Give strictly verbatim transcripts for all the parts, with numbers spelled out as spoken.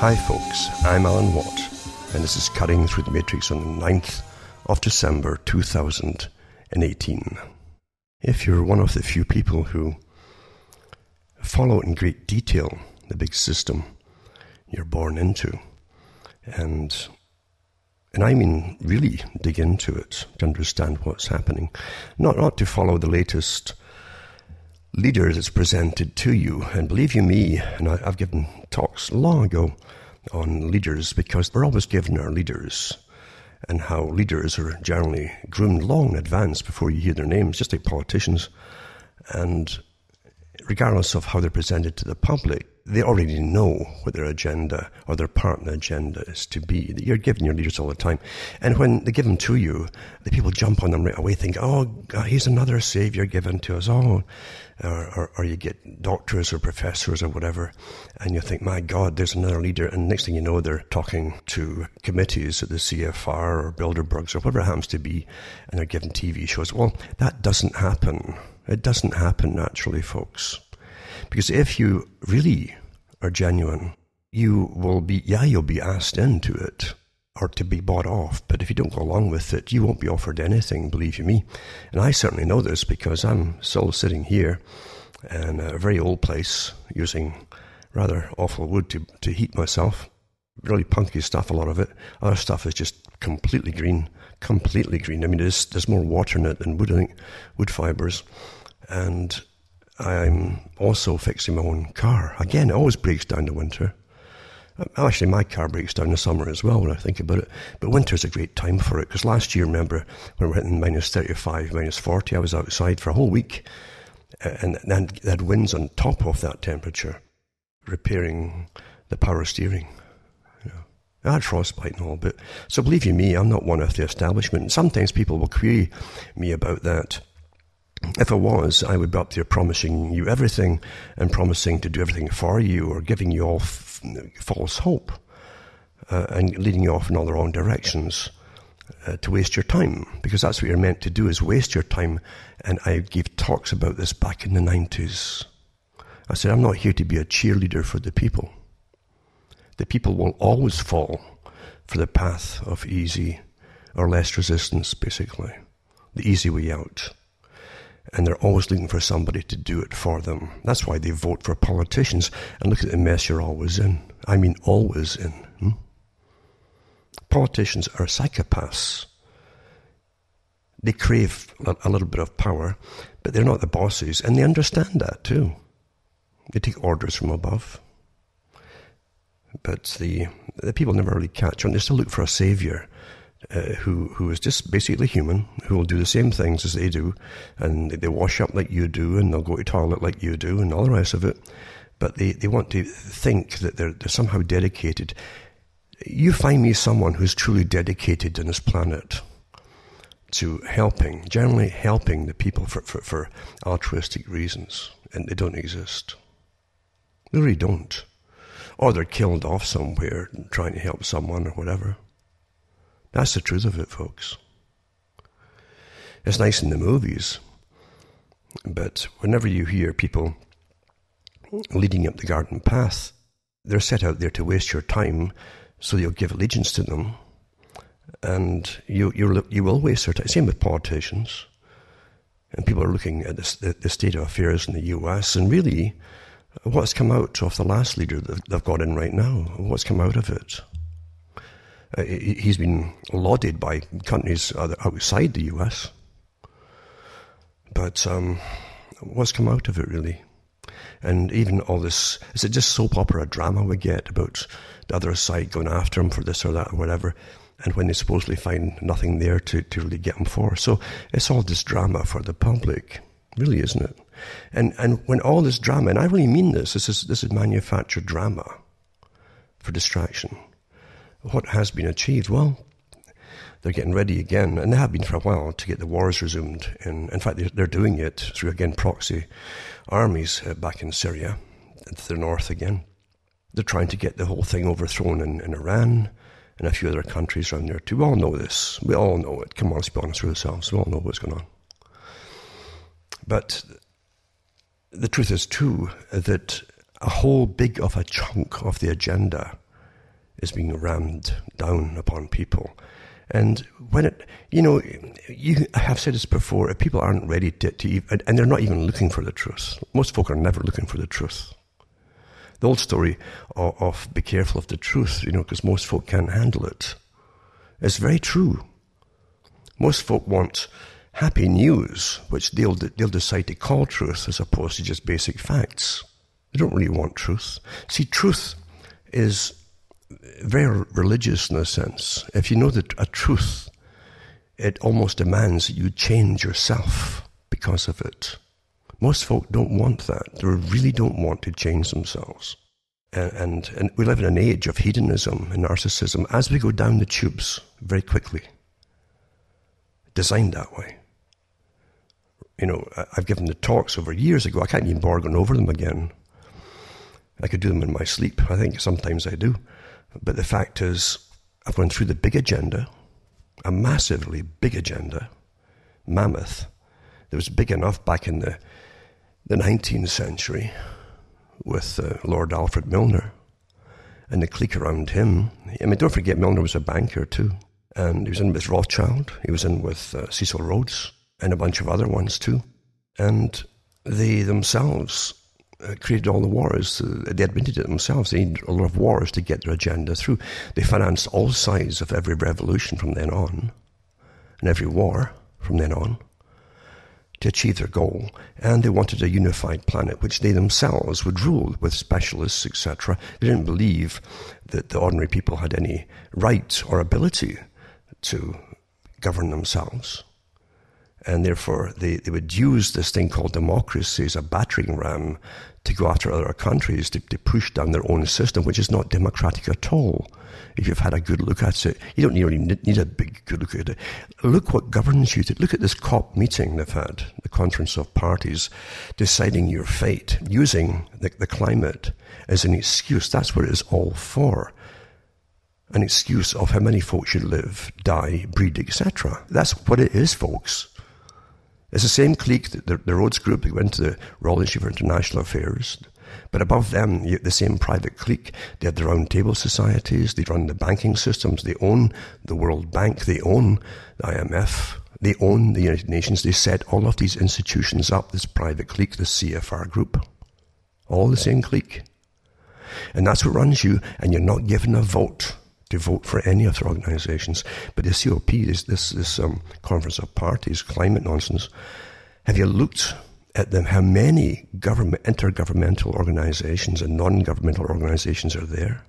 Hi folks, I'm Alan Watt, and this is Cutting Through the Matrix on the ninth of December two thousand eighteen. If you're one of the few people who follow in great detail the big system you're born into, and and I mean really dig into it to understand what's happening, not, not to follow the latest leader that's presented to you. And believe you me, and I, I've given talks long ago on leaders, because we're always given our leaders and how leaders are generally groomed long in advance before you hear their names, just like politicians. And regardless of how they're presented to the public, they already know what their agenda or their part in the agenda is to be. You're giving your leaders all the time. And when they give them to you, the people jump on them right away, think, oh, God, he's another savior given to us. Oh, or, or, or you get doctors or professors or whatever, and you think, my God, there's another leader. And next thing you know, they're talking to committees at the C F R or Bilderbergs or whatever it happens to be, and they're given T V shows. Well, that doesn't happen. It doesn't happen naturally, folks. Because if you really are genuine, you will be, yeah, you'll be asked into it or to be bought off. But if you don't go along with it, you won't be offered anything, believe you me. And I certainly know this, because I'm still sitting here in a very old place using rather awful wood to, to heat myself. Really punky stuff, a lot of it. Other stuff is just completely green, completely green. I mean, there's, there's more water in it than wood, I think, wood fibers. And I'm also fixing my own car. Again, it always breaks down in winter. Actually, my car breaks down in the summer as well, when I think about it. But winter's a great time for it, because last year, remember, when we were hitting minus thirty-five, minus forty, I was outside for a whole week, and then they had winds on top of that temperature, repairing the power steering. You know, I had frostbite and all, but so believe you me, I'm not one of the establishment. And sometimes people will query me about that. If I was, I would be up there promising you everything and promising to do everything for you, or giving you all f- false hope uh, and leading you off in all the wrong directions uh, to waste your time, because that's what you're meant to do, is waste your time. And I gave talks about this back in the nineties. I said, I'm not here to be a cheerleader for the people. The people will always fall for the path of easy or less resistance, basically, the easy way out. And they're always looking for somebody to do it for them. That's why they vote for politicians. And look at the mess you're always in. I mean, always in. Hmm? Politicians are psychopaths. They crave a little bit of power, but they're not the bosses. And they understand that too. They take orders from above. But the, the people never really catch on. They still look for a savior. Uh, who who is just basically human, who will do the same things as they do, and they, they wash up like you do, and they'll go to the toilet like you do, and all the rest of it. But they, they want to think that they're, they're somehow dedicated. You find me someone who's truly dedicated on this planet to helping, generally helping the people for, for, for altruistic reasons, and they don't exist. They really don't. Or they're killed off somewhere trying to help someone or whatever. That's the truth of it, folks. It's nice in the movies, but whenever you hear people leading up the garden path, they're set out there to waste your time, so you'll give allegiance to them, and you you you will waste your time. Same with politicians, and people are looking at the, the state of affairs in the U S, and really, what's come out of the last leader that they've got in right now? What's come out of it? Uh, he's been lauded by countries outside the U S. But um, what's come out of it, really? And even all this, is it just soap opera drama we get about the other side going after him for this or that or whatever, and when they supposedly find nothing there to, to really get him for? So it's all this drama for the public, really, isn't it? And and when all this drama, and I really mean this, this is, this is manufactured drama for distraction. What has been achieved? Well, they're getting ready again, and they have been for a while, to get the wars resumed. And in fact, they're doing it through, again, proxy armies back in Syria, to the north again. They're trying to get the whole thing overthrown in, in Iran and a few other countries around there too. We all know this. We all know it. Come on, let's be honest with ourselves. We all know what's going on. But the truth is, too, that a whole big of a chunk of the agenda is being rammed down upon people. And when it, you know, you I have said this before, if people aren't ready to, to and they're not even looking for the truth. Most folk are never looking for the truth. The old story of, of be careful of the truth, you know, because most folk can't handle it. It's very true. Most folk want happy news, which they'll they'll decide to call truth as opposed to just basic facts. They don't really want truth. See, truth is very religious in a sense. If you know that a truth, it almost demands that you change yourself because of it. Most folk don't want that. They really don't want to change themselves. And, and, and we live in an age of hedonism and narcissism as we go down the tubes very quickly. Designed that way. You know, I've given the talks over years ago. I can't even bother going over them again. I could do them in my sleep. I think sometimes I do. But the fact is, I've gone through the big agenda, a massively big agenda, mammoth, that was big enough back in the, the nineteenth century with uh, Lord Alfred Milner and the clique around him. I mean, don't forget, Milner was a banker too. And he was in with Rothschild. He was in with uh, Cecil Rhodes and a bunch of other ones too. And they themselves Uh, created all the wars. Uh, they admitted it themselves. They needed a lot of wars to get their agenda through. They financed all sides of every revolution from then on, and every war from then on, to achieve their goal. And they wanted a unified planet, which they themselves would rule with specialists, et cetera. They didn't believe that the ordinary people had any right or ability to govern themselves. And therefore, they, they would use this thing called democracy as a battering ram to go after other countries, to, to push down their own system, which is not democratic at all. If you've had a good look at it, you don't really need, need a big good look at it. Look what governs you. Look at this COP meeting they've had, the Conference of Parties, deciding your fate, using the, the climate as an excuse. That's what it is all for. An excuse of how many folk should live, die, breed, et cetera. That's what it is, folks. It's the same clique, the, the Rhodes group, that went to the Royal Institute for International Affairs. But above them, you, the same private clique. They had their own table societies. They run the banking systems. They own the World Bank. They own the I M F. They own the United Nations. They set all of these institutions up, this private clique, the C F R group. All the same clique. And that's what runs you, and you're not given a vote to vote for any other organisations. But the COP, this this, this um, Conference of Parties, climate nonsense, have you looked at them? How many government, intergovernmental organisations and non-governmental organisations are there?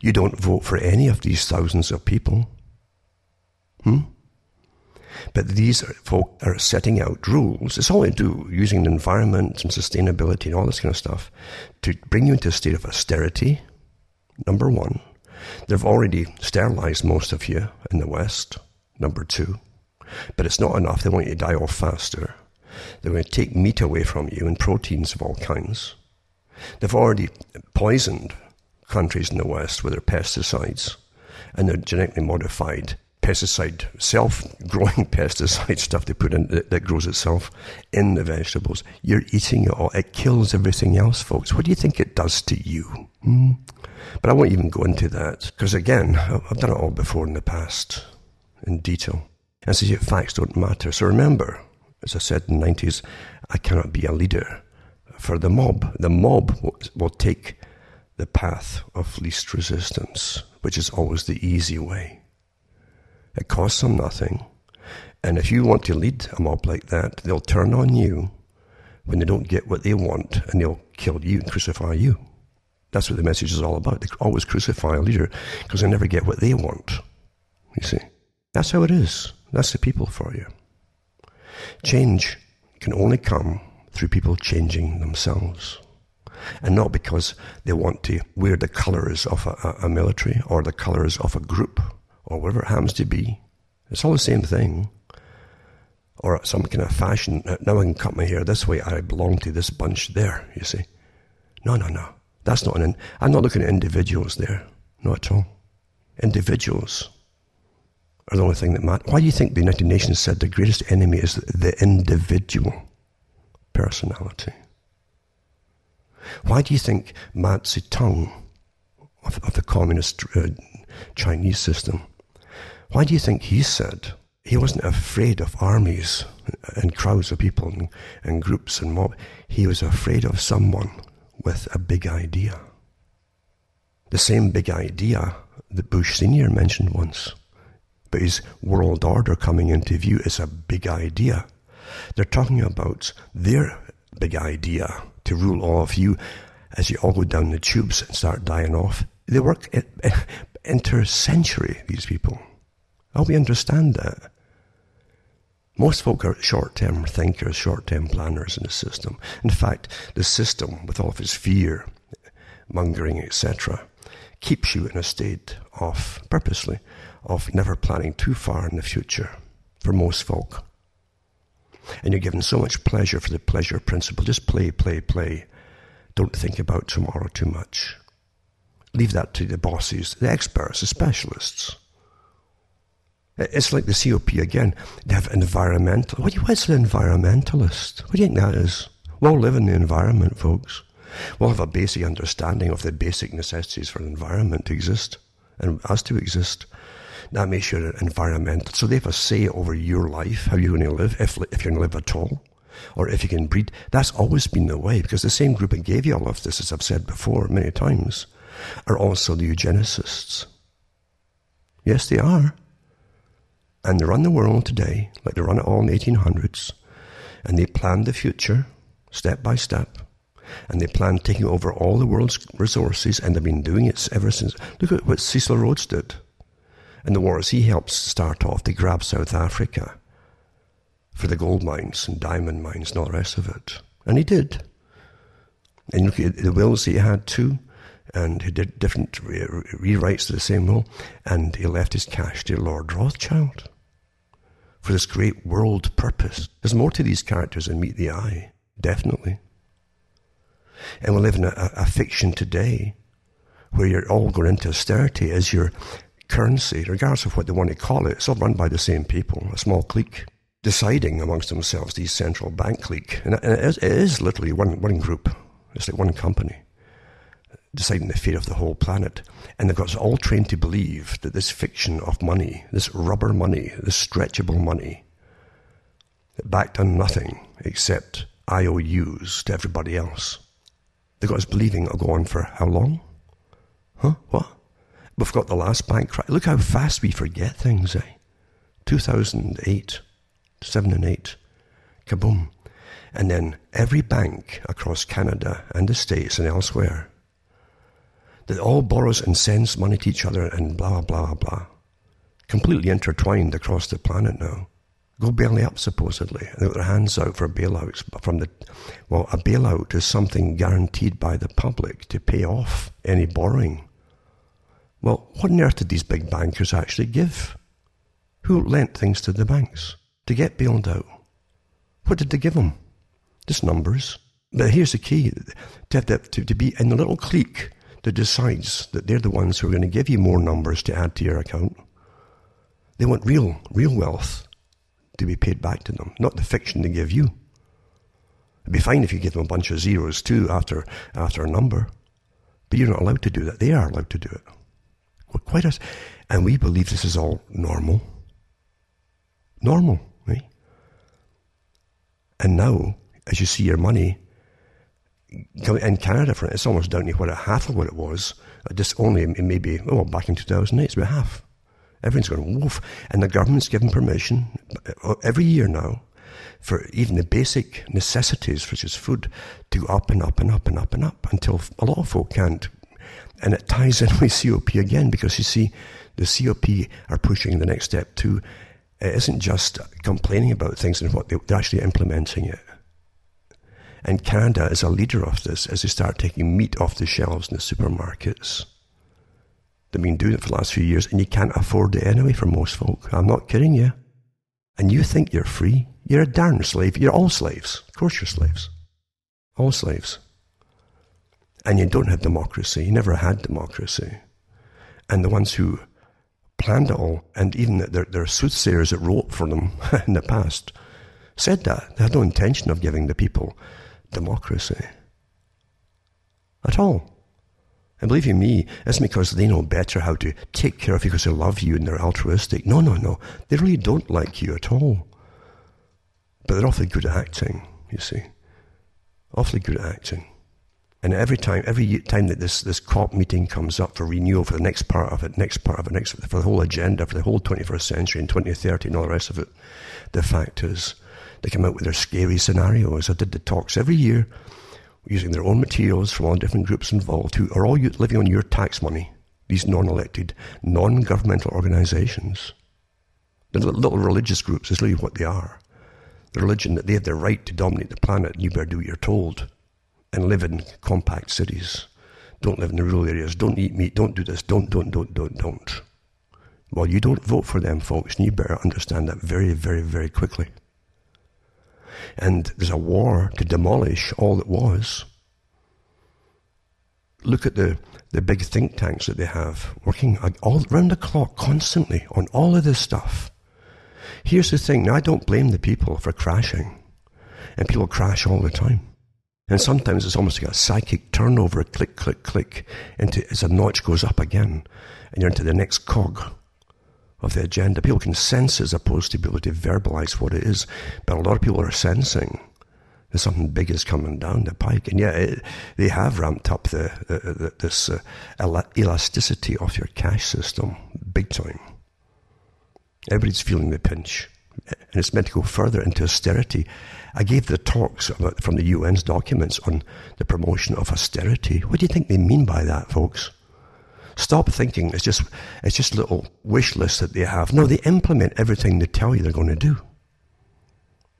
You don't vote for any of these thousands of people. Hmm? But these are, folk are setting out rules. It's all they do, using the environment and sustainability and all this kind of stuff to bring you into a state of austerity, number one. They've already sterilized most of you in the West, number two. But it's not enough. They want you to die off faster. They're going to take meat away from you and proteins of all kinds. They've already poisoned countries in the West with their pesticides and their genetically modified pesticide, self-growing pesticide stuff they put in that, that grows itself in the vegetables. You're eating it all. It kills everything else, folks. What do you think it does to you? Hmm? But I won't even go into that, because again, I've done it all before in the past, in detail. And so facts don't matter. So remember, as I said in the nineties, I cannot be a leader for the mob. The mob will, will take the path of least resistance, which is always the easy way. It costs them nothing. And if you want to lead a mob like that, they'll turn on you when they don't get what they want, and they'll kill you and crucify you. That's what the message is all about. They always crucify a leader because they never get what they want. You see, that's how it is. That's the people for you. Change can only come through people changing themselves, and not because they want to wear the colours of a, a, a military or the colours of a group or whatever it happens to be. It's all the same thing. Or some kind of fashion. Now I can cut my hair this way. I belong to this bunch there, you see. No, no, no. That's not an. In, I'm not looking at individuals there, not at all. Individuals are the only thing that matters. Why do you think the United Nations said the greatest enemy is the individual personality? Why do you think Mao Zedong of, of the communist uh, Chinese system. Why do you think he said he wasn't afraid of armies and crowds of people and, and groups and mob? He was afraid of someone with a big idea. The same big idea that Bush Senior mentioned once. But his world order coming into view is a big idea. They're talking about their big idea to rule all of you as you all go down the tubes and start dying off. They work inter-century, these people. Oh, we understand that. Most folk are short-term thinkers, short-term planners in the system. In fact, the system, with all of its fear, mongering, et cetera, keeps you in a state of, purposely, of never planning too far in the future for most folk. And you're given so much pleasure for the pleasure principle. Just play, play, play. Don't think about tomorrow too much. Leave that to the bosses, the experts, the specialists. It's like the C O P again. They have environmental. What do you, what's an environmentalist? What do you think that is? We'll live in the environment, folks. We'll have a basic understanding of the basic necessities for the environment to exist and us to exist. That makes you environmental. So they have a say over your life, how you're going to live, if, if you're going to live at all, or if you can breed. That's always been the way, because the same group that gave you all of this, as I've said before many times, are also the eugenicists. Yes, they are. And they run the world today, like they run it all in the eighteen hundreds. And they plan the future, step by step. And they plan taking over all the world's resources, and they've been doing it ever since. Look at what Cecil Rhodes did. And the wars he helps start off, they grab South Africa for the gold mines and diamond mines and all the rest of it. And he did. And look at the wills he had too. And he did different re rewrites to the same will, and he left his cash to Lord Rothschild for this great world purpose. There's more to these characters than meet the eye, definitely. And we live in a, a fiction today where you're all going into austerity as your currency, regardless of what they want to call it. It's all run by the same people, a small clique, deciding amongst themselves, these central bank clique. And it is, it is literally one, one group. It's like one company deciding the fate of the whole planet. And they've got us all trained to believe that this fiction of money, this rubber money, this stretchable money, backed on nothing except I O Us to everybody else. They've got us believing it'll go on for how long? Huh? What? We've got the last bank crisis. Look how fast we forget things, eh? two thousand eight, seven and eight, kaboom. And then every bank across Canada and the States and elsewhere, that all borrows and sends money to each other and blah, blah, blah. Completely intertwined across the planet now. Go belly up, supposedly. And they've got their hands out for bailouts. From the, well, a bailout is something guaranteed by the public to pay off any borrowing. Well, what on earth did these big bankers actually give? Who lent things to the banks to get bailed out? What did they give them? Just numbers. But here's the key. To, have to, to be in the little clique that decides that they're the ones who are going to give you more numbers to add to your account. They want real, real wealth to be paid back to them, not the fiction they give you. It'd be fine if you give them a bunch of zeros too after, after a number, but you're not allowed to do that. They are allowed to do it. Well, quite a, and we believe this is all normal. Normal, right? And now, as you see your money, in Canada, for it's almost down to what a half of what it was. Just only maybe, well, back in two thousand eight, it's about half. Everything's going woof. And the government's given permission every year now for even the basic necessities, such as food, to go up and up and up and up and up until a lot of folk can't. And it ties in with C O P again, because you see, the C O P are pushing the next step too. It isn't just complaining about things and what they, they're actually implementing it. And Canada is a leader of this as they start taking meat off the shelves in the supermarkets. They've been doing it for the last few years, and you can't afford it anyway for most folk. I'm not kidding you. And you think you're free? You're a darn slave. You're all slaves. Of course you're slaves. All slaves. And you don't have democracy. You never had democracy. And the ones who planned it all, and even their, their soothsayers that wrote for them in the past, said that. They had no intention of giving the people democracy at all. And believe you me, it isn't because they know better how to take care of you because they love you and they're altruistic. No, no, no. They really don't like you at all. But they're awfully good at acting, you see. Awfully good at acting. And every time every time that this, this COP meeting comes up for renewal for the next part of it, next part of it, next for the whole agenda, for the whole twenty-first century and twenty thirty and all the rest of it, the fact is they come out with their scary scenarios. I did the talks every year using their own materials from all different groups involved who are all living on your tax money, these non-elected, non-governmental organisations. They're little religious groups is really what they are. The religion that they have the right to dominate the planet and you better do what you're told. And live in compact cities. Don't live in the rural areas. Don't eat meat. Don't do this. Don't, don't, don't, don't, don't. Well, you don't vote for them, folks, and you better understand that very, very, very quickly. And there's a war to demolish all that was. Look at the, the big think tanks that they have working all round the clock constantly on all of this stuff. Here's the thing. Now, I don't blame the people for crashing. And people crash all the time. And sometimes it's almost like a psychic turnover, click, click, click, into, as a notch goes up again, and you're into the next cog of the agenda. People can sense it as opposed to be able to verbalise what it is, but a lot of people are sensing that something big is coming down the pike. And yeah, it, they have ramped up the, the, the this uh, elasticity of your cash system, big time. Everybody's feeling the pinch. And it's meant to go further into austerity. I gave the talks about, from the U N's documents on the promotion of austerity. What do you think they mean by that, folks? Stop thinking it's just it's just little wish lists that they have. No, they implement everything they tell you they're going to do.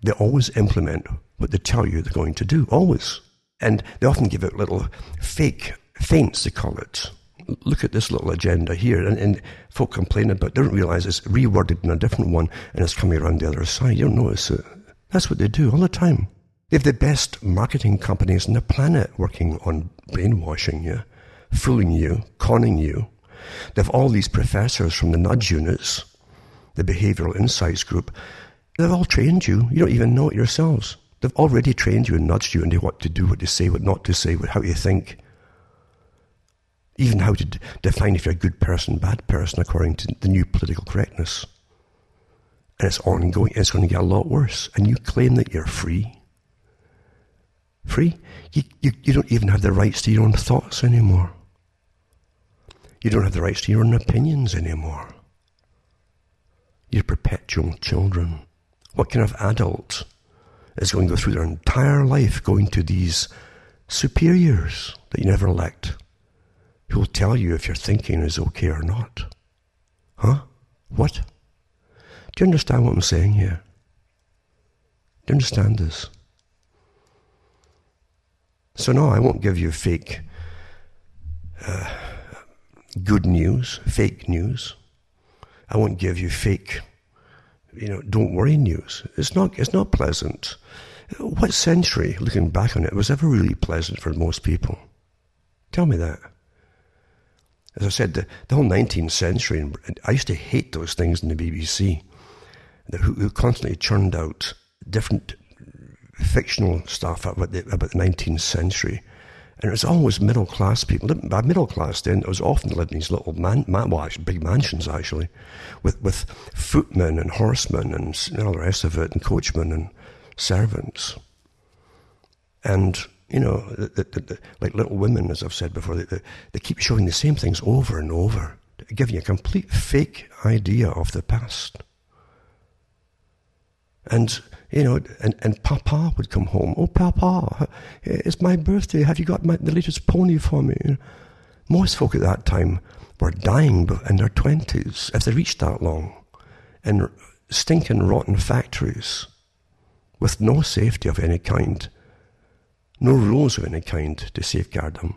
They always implement what they tell you they're going to do, always. And they often give out little fake feints, they call it. Look at this little agenda here, and, and folk complain about it, don't realise it's reworded in a different one, and it's coming around the other side. You don't notice it. That's what they do all the time. They have the best marketing companies on the planet working on brainwashing you, fooling you, conning you. They have all these professors from the nudge units, the Behavioural Insights Group. They've all trained you. You don't even know it yourselves. They've already trained you and nudged you into what to do, what to say, what not to say, how you think. Even how to d- define if you're a good person, bad person, according to the new political correctness. And it's ongoing. It's going to get a lot worse. And you claim that you're free. Free? You, you, you don't even have the rights to your own thoughts anymore. You don't have the rights to your own opinions anymore. You're perpetual children. What kind of adult is going to go through their entire life going to these superiors that you never elect? Who'll tell you if your thinking is okay or not? Huh? What? Do you understand what I'm saying here? Do you understand this? So no, I won't give you fake uh, good news, fake news. I won't give you fake, you know, don't worry news. It's not. It's not pleasant. What century, looking back on it, was ever really pleasant for most people? Tell me that. As I said, the, the whole nineteenth century, and I used to hate those things in the B B C, who, who constantly churned out different fictional stuff about the, about the nineteenth century. And it was always middle-class people. By middle-class then, it was often living in these little, man, man, well, actually, big mansions, actually, with, with footmen and horsemen and all the rest of it, and coachmen and servants. And... You know, the, the, the, like Little Women, as I've said before, they, they, they keep showing the same things over and over, giving you a complete fake idea of the past. And, you know, and, and Papa would come home. Oh, Papa, it's my birthday. Have you got my, the latest pony for me? Most folk at that time were dying in their twenties, if they reached that long, in stinking rotten factories with no safety of any kind. No rules of any kind to safeguard them.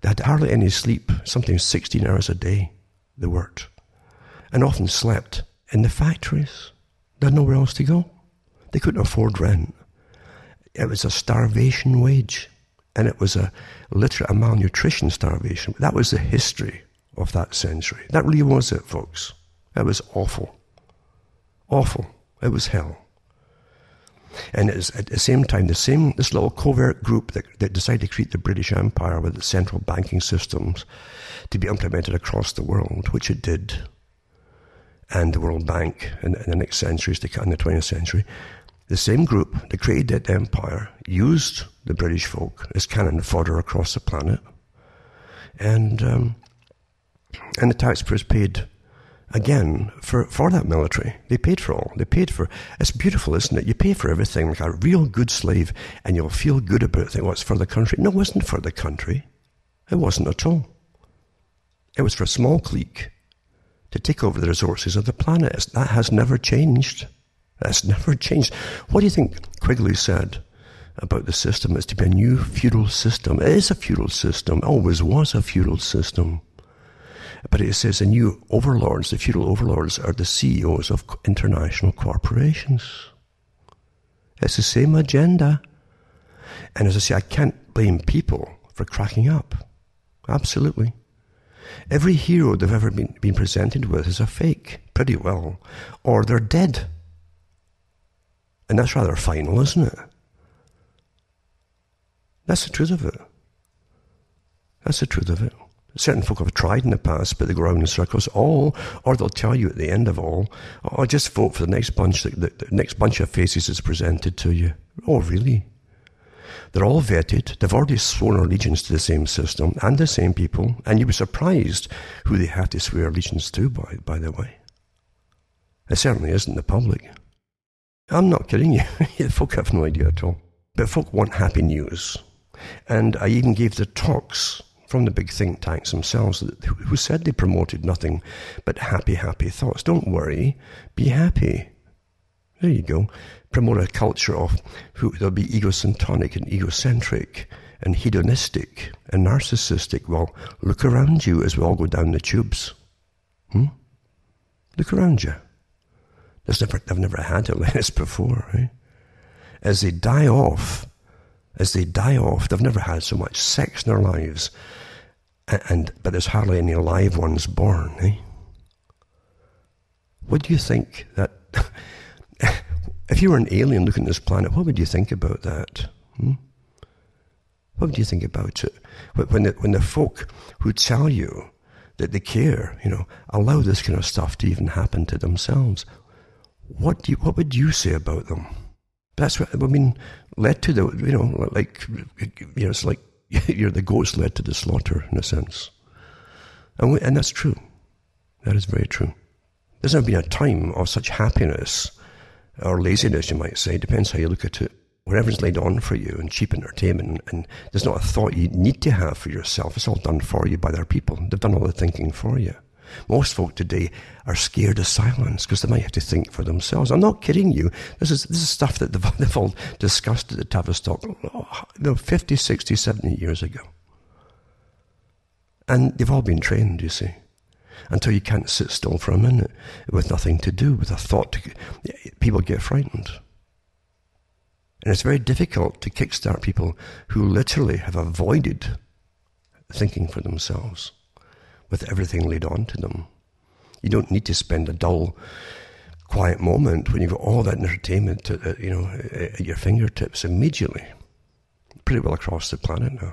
They had hardly any sleep, sometimes sixteen hours a day, they worked, and often slept in the factories. They had nowhere else to go. They couldn't afford rent. It was a starvation wage, and it was a literally a malnutrition starvation. That was the history of that century. That really was it, folks. It was awful. Awful. It was hell. And it's at the same time, the same this little covert group that, that decided to create the British Empire with its central banking systems to be implemented across the world, which it did, and the World Bank in, in the next centuries, to cut in the twentieth century, the same group that created that empire used the British folk as cannon fodder across the planet, and um, and the taxpayers paid again for, for that military. They paid for all. They paid for, it's beautiful, isn't it? You pay for everything like a real good slave, and you'll feel good about it. Well, it's for the country. No, it wasn't for the country. It wasn't at all. It was for a small clique to take over the resources of the planet. It's, that has never changed. That's never changed. What do you think Quigley said about the system? It's to be a new feudal system. It is a feudal system. It always was a feudal system. But it says the new overlords, the feudal overlords, are the C E Os of international corporations. It's the same agenda. And as I say, I can't blame people for cracking up. Absolutely. Every hero they've ever been, been presented with is a fake, pretty well. Or they're dead. And that's rather final, isn't it? That's the truth of it. That's the truth of it. Certain folk have tried in the past, but they go around in circles. All, or they'll tell you at the end of all, "Oh, just vote for the next bunch. The, the, the next bunch of faces is presented to you." Oh, really? They're all vetted. They've already sworn allegiance to the same system and the same people, and you'd be surprised who they have to swear allegiance to. By, by the way, it certainly isn't the public. I'm not kidding you. Folk have no idea at all. But folk want happy news. And I even gave the talks from the big think tanks themselves who said they promoted nothing but happy, happy thoughts. Don't worry. Be happy. There you go. Promote a culture of who they'll be egocentric and egocentric and hedonistic and narcissistic. Well, look around you as we all go down the tubes. Hmm? Look around you. Never, they've never had it like this before, right? As they die off, as they die off, they've never had so much sex in their lives, and, and but there's hardly any live ones born, eh? What do you think that, if you were an alien looking at this planet, what would you think about that? Hmm? What would you think about it? When the, when the folk who tell you that they care, you know, allow this kind of stuff to even happen to themselves, What do you, what would you say about them? That's what I mean. Led to the, you know, like, you know, it's like you're the goats led to the slaughter in a sense, and we, and that's true. That is very true. There's never been a time of such happiness or laziness, you might say. Depends how you look at it. Whatever's laid on for you and cheap entertainment, and, and there's not a thought you need to have for yourself. It's all done for you by their people. They've done all the thinking for you. Most folk today are scared of silence because they might have to think for themselves. I'm not kidding you. This is this is stuff that they've, they've all discussed at the Tavistock no, fifty, sixty, seventy years ago. And they've all been trained, you see, until you can't sit still for a minute with nothing to do, with a thought. To, people get frightened. And it's very difficult to kickstart people who literally have avoided thinking for themselves, with everything laid on to them. You don't need to spend a dull, quiet moment when you've got all that entertainment at, at, you know, at your fingertips immediately. Pretty well across the planet now.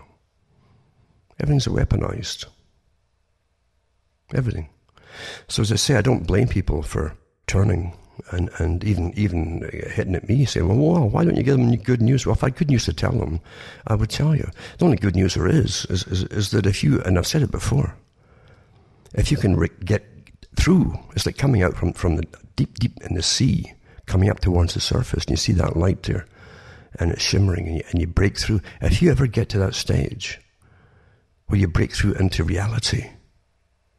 Everything's weaponized. Everything. So as I say, I don't blame people for turning and, and even even hitting at me, saying, well, well, why don't you give them good news? Well, if I had good news to tell them, I would tell you. The only good news there is, is, is, is that if you, and I've said it before, if you can get through, it's like coming out from, from the deep, deep in the sea, coming up towards the surface, and you see that light there, and it's shimmering, and you, and you break through. If you ever get to that stage where you break through into reality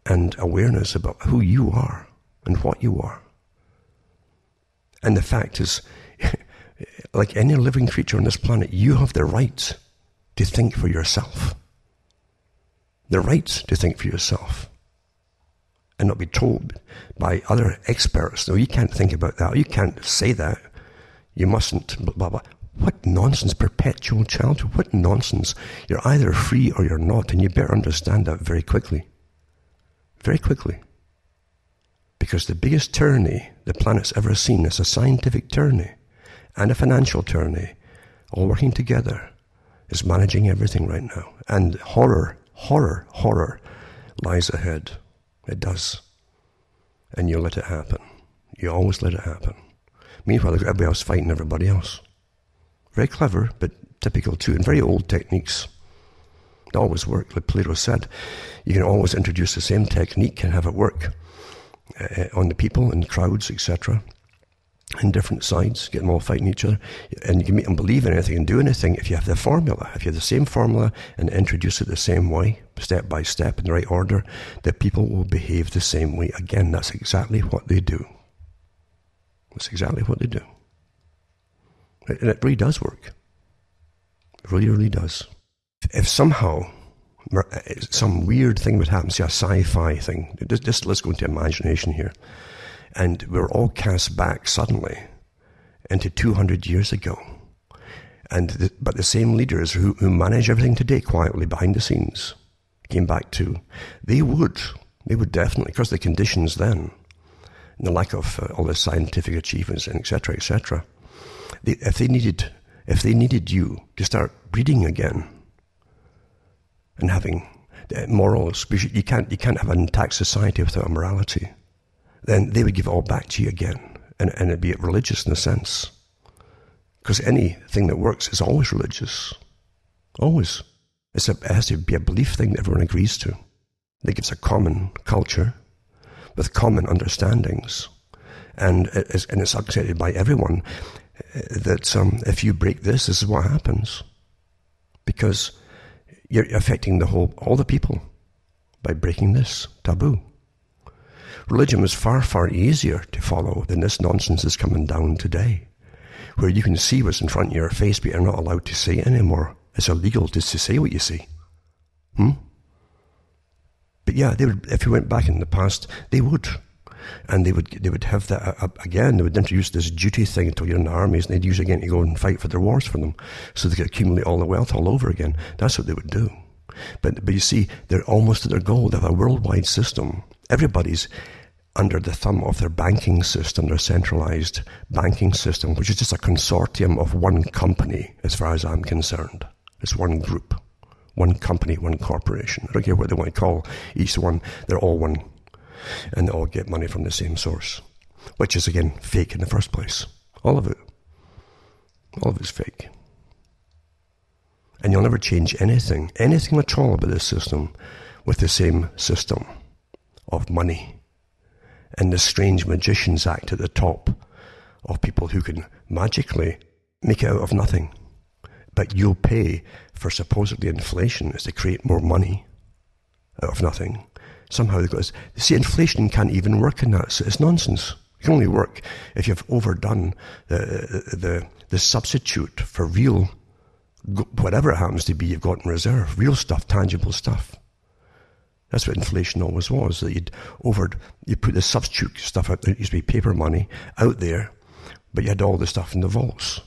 and awareness about who you are and what you are, and the fact is, like any living creature on this planet, you have the right to think for yourself. The right to think for yourself. And not be told by other experts, no, you can't think about that, you can't say that, you mustn't, blah, blah, blah. What nonsense, perpetual childhood, what nonsense. You're either free or you're not, and you better understand that very quickly. Very quickly. Because the biggest tyranny the planet's ever seen is a scientific tyranny. and a financial tyranny, all working together, is managing everything right now. And horror, horror, horror lies ahead. It does. And you let it happen. You always let it happen. Meanwhile, they've got everybody else fighting everybody else. Very clever, but typical too, and very old techniques. They always work. Like Plato said, you can always introduce the same technique and have it work uh, on the people and crowds, et cetera, and different sides, get them all fighting each other. And you can make them believe in anything and do anything if you have the formula. If you have the same formula and introduce it the same way, step by step, in the right order, the people will behave the same way again. That's exactly what they do. That's exactly what they do. And it really does work. It really, really does. If somehow some weird thing would happen, say a sci-fi thing, just, just let's go into imagination here, and we're all cast back suddenly into two hundred years ago, and the, but the same leaders who, who manage everything today quietly behind the scenes came back to, they would, they would definitely, because the conditions then, and the lack of uh, all the scientific achievements and et cetera, et cetera, they, if they needed, if they needed you to start breeding again, and having morals, you can't you can't have an intact society without morality. Then they would give it all back to you again, and and it'd be religious in a sense, because anything that works is always religious, always. It's a, it has to be a belief thing that everyone agrees to. That gives a common culture with common understandings, and it is, and it's accepted by everyone that um, if you break this, this is what happens, because you're affecting the whole, all the people by breaking this taboo. Religion was far, far easier to follow than this nonsense is coming down today, where you can see what's in front of your face, but you're not allowed to say it anymore. It's illegal just to say what you see. Hmm? But yeah, they would, if you went back in the past, they would. And they would they would have that, uh, again, they would introduce this duty thing until you're in the armies, and they'd use it again to go and fight for their wars for them, so they could accumulate all the wealth all over again. That's what they would do. But but you see, they're almost at their goal. They have a worldwide system. Everybody's under the thumb of their banking system, their centralized banking system, which is just a consortium of one company, as far as I'm concerned. It's one group, one company, one corporation. I don't care what they want to call each one. They're all one, and they all get money from the same source, which is, again, fake in the first place. All of it. All of it's fake. And you'll never change anything, anything at all about this system with the same system of money and the strange magicians act at the top of people who can magically make it out of nothing. But you'll pay for supposedly inflation is to create more money out of nothing. Somehow they've got this. You see, inflation can't even work in that. It's nonsense. It can only work if you've overdone the the, the substitute for real, whatever it happens to be, you've got in reserve. Real stuff, tangible stuff. That's what inflation always was. That you'd over, you put the substitute stuff out there. It used to be paper money out there, but you had all the stuff in the vaults.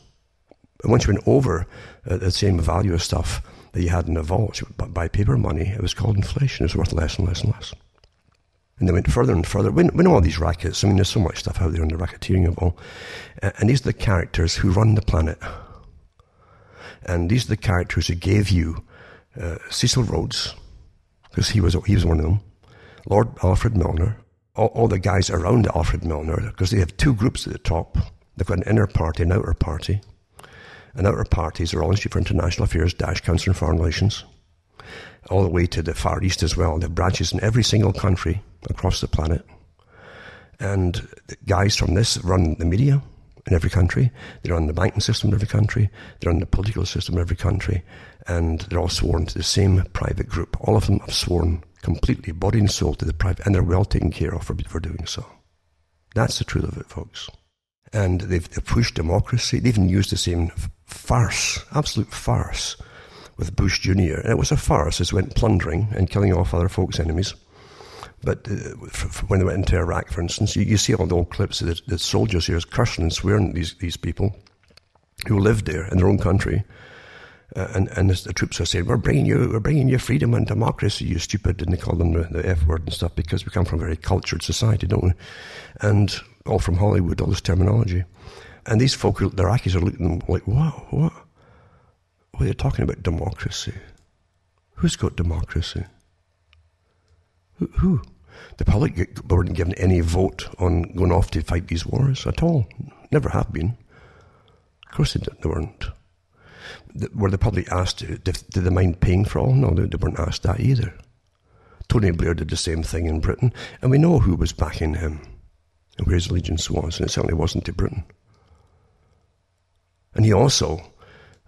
And once you went over uh, the same value of stuff that you had in the vault by paper money, it was called inflation. It was worth less and less and less. And they went further and further. We know all these rackets. I mean, there's so much stuff out there on the racketeering of all. And these are the characters who run the planet. And these are the characters who gave you uh, Cecil Rhodes, because he was he was one of them, Lord Alfred Milner, all, all the guys around Alfred Milner, because they have two groups at the top. They've got an inner party and an outer party. And outer parties, the Royal Institute for International Affairs, Dash Council on Foreign Relations, all the way to the Far East as well. They have branches in every single country across the planet. And the guys from this run the media in every country. They run the banking system in every country. They run the political system in every country. And they're all sworn to the same private group. All of them have sworn completely, body and soul, to the private, and they're well taken care of for, for doing so. That's the truth of it, folks. And they've, they've pushed democracy. They even used the same farce, absolute farce, with Bush Junior And it was a farce. It went plundering and killing off other folks' enemies. But uh, f- when they went into Iraq, for instance, you, you see all the old clips of the, the soldiers here cursing and swearing at these, these people who lived there in their own country. Uh, and and the troops are saying, we're bringing you we're bringing you freedom and democracy, you stupid. And they call them the, the F word and stuff, because we come from a very cultured society, don't we? And all from Hollywood, all this terminology. And these folk, the Iraqis, are looking like, wow, what? Well, they're talking about democracy. Who's got democracy? Who? who? The public weren't given any vote on going off to fight these wars at all. Never have been. Of course they, they weren't. Were the public asked, did they mind paying for all? No, they weren't asked that either. Tony Blair did the same thing in Britain, and we know who was backing him and where his allegiance was, and it certainly wasn't to Britain. And he also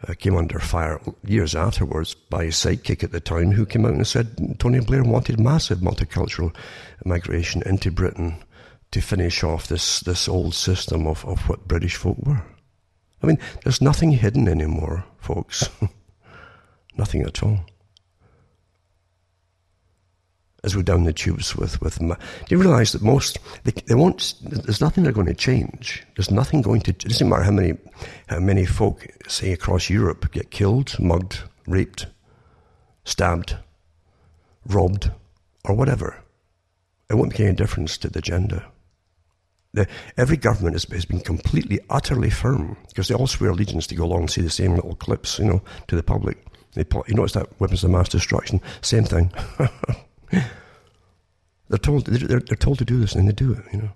uh, came under fire years afterwards by his sidekick at the time, who came out and said Tony Blair wanted massive multicultural migration into Britain to finish off this, this old system of, of what British folk were. I mean, there's nothing hidden anymore, folks. Nothing at all. As we're down the tubes with... with do you realise that most... They, they won't... There's nothing they're going to change. There's nothing going to... It doesn't matter how many, how many folk, say, across Europe get killed, mugged, raped, stabbed, robbed, or whatever. It won't make any difference to the agenda. The, every government has, has been completely, utterly firm, because they all swear allegiance to go along and see the same little clips, you know, to the public. They, you notice that weapons of mass destruction, same thing. they're told they're, they're told to do this, and they do it, you know.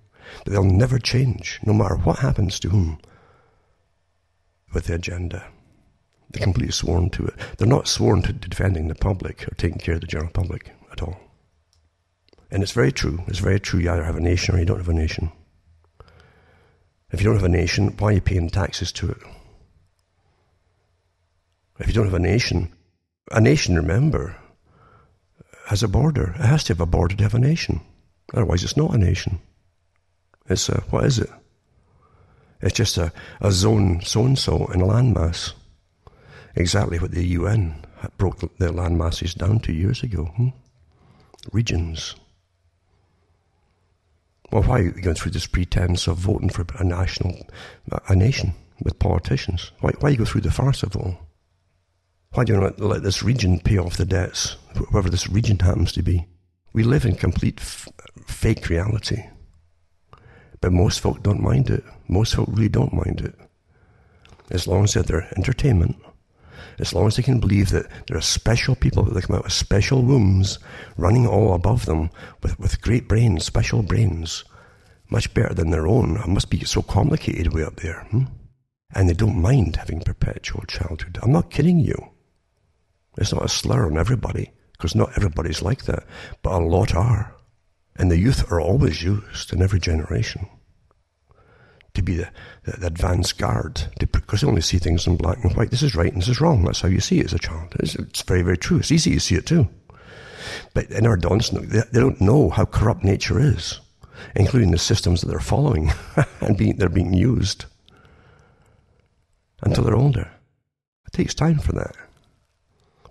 But they'll never change, no matter what happens to whom, with the agenda. They're completely sworn to it. They're not sworn to defending the public or taking care of the general public at all. And it's very true. It's very true. You either have a nation or you don't have a nation. If you don't have a nation, why are you paying taxes to it? If you don't have a nation, a nation, remember, has a border. It has to have a border to have a nation. Otherwise, it's not a nation. It's a, what is it? It's just a, a zone so-and-so in a landmass. Exactly what the U N broke the landmasses down to years ago. Hmm? Regions. Well, why are you going through this pretense of voting for a national, a nation with politicians? Why, why you go through the farce of all? Why do you not let this region pay off the debts, whoever this region happens to be? We live in complete f fake reality. But most folk don't mind it. Most folk really don't mind it. As long as they're their entertainment, as long as they can believe that there are special people that come out of special wombs running all above them with, with great brains, special brains, much better than their own. It must be so complicated way up there. Hmm? And they don't mind having perpetual childhood. I'm not kidding you. It's not a slur on everybody, because not everybody's like that, but a lot are. And the youth are always used in every generation to be the, the, the advanced guard, to, because they only see things in black and white. This is right and this is wrong. That's how you see it as a child. It's, it's very, very true. It's easy to see it too. But in our dons, they, they don't know how corrupt nature is, including the systems that they're following and being, they're being used until they're older. It takes time for that.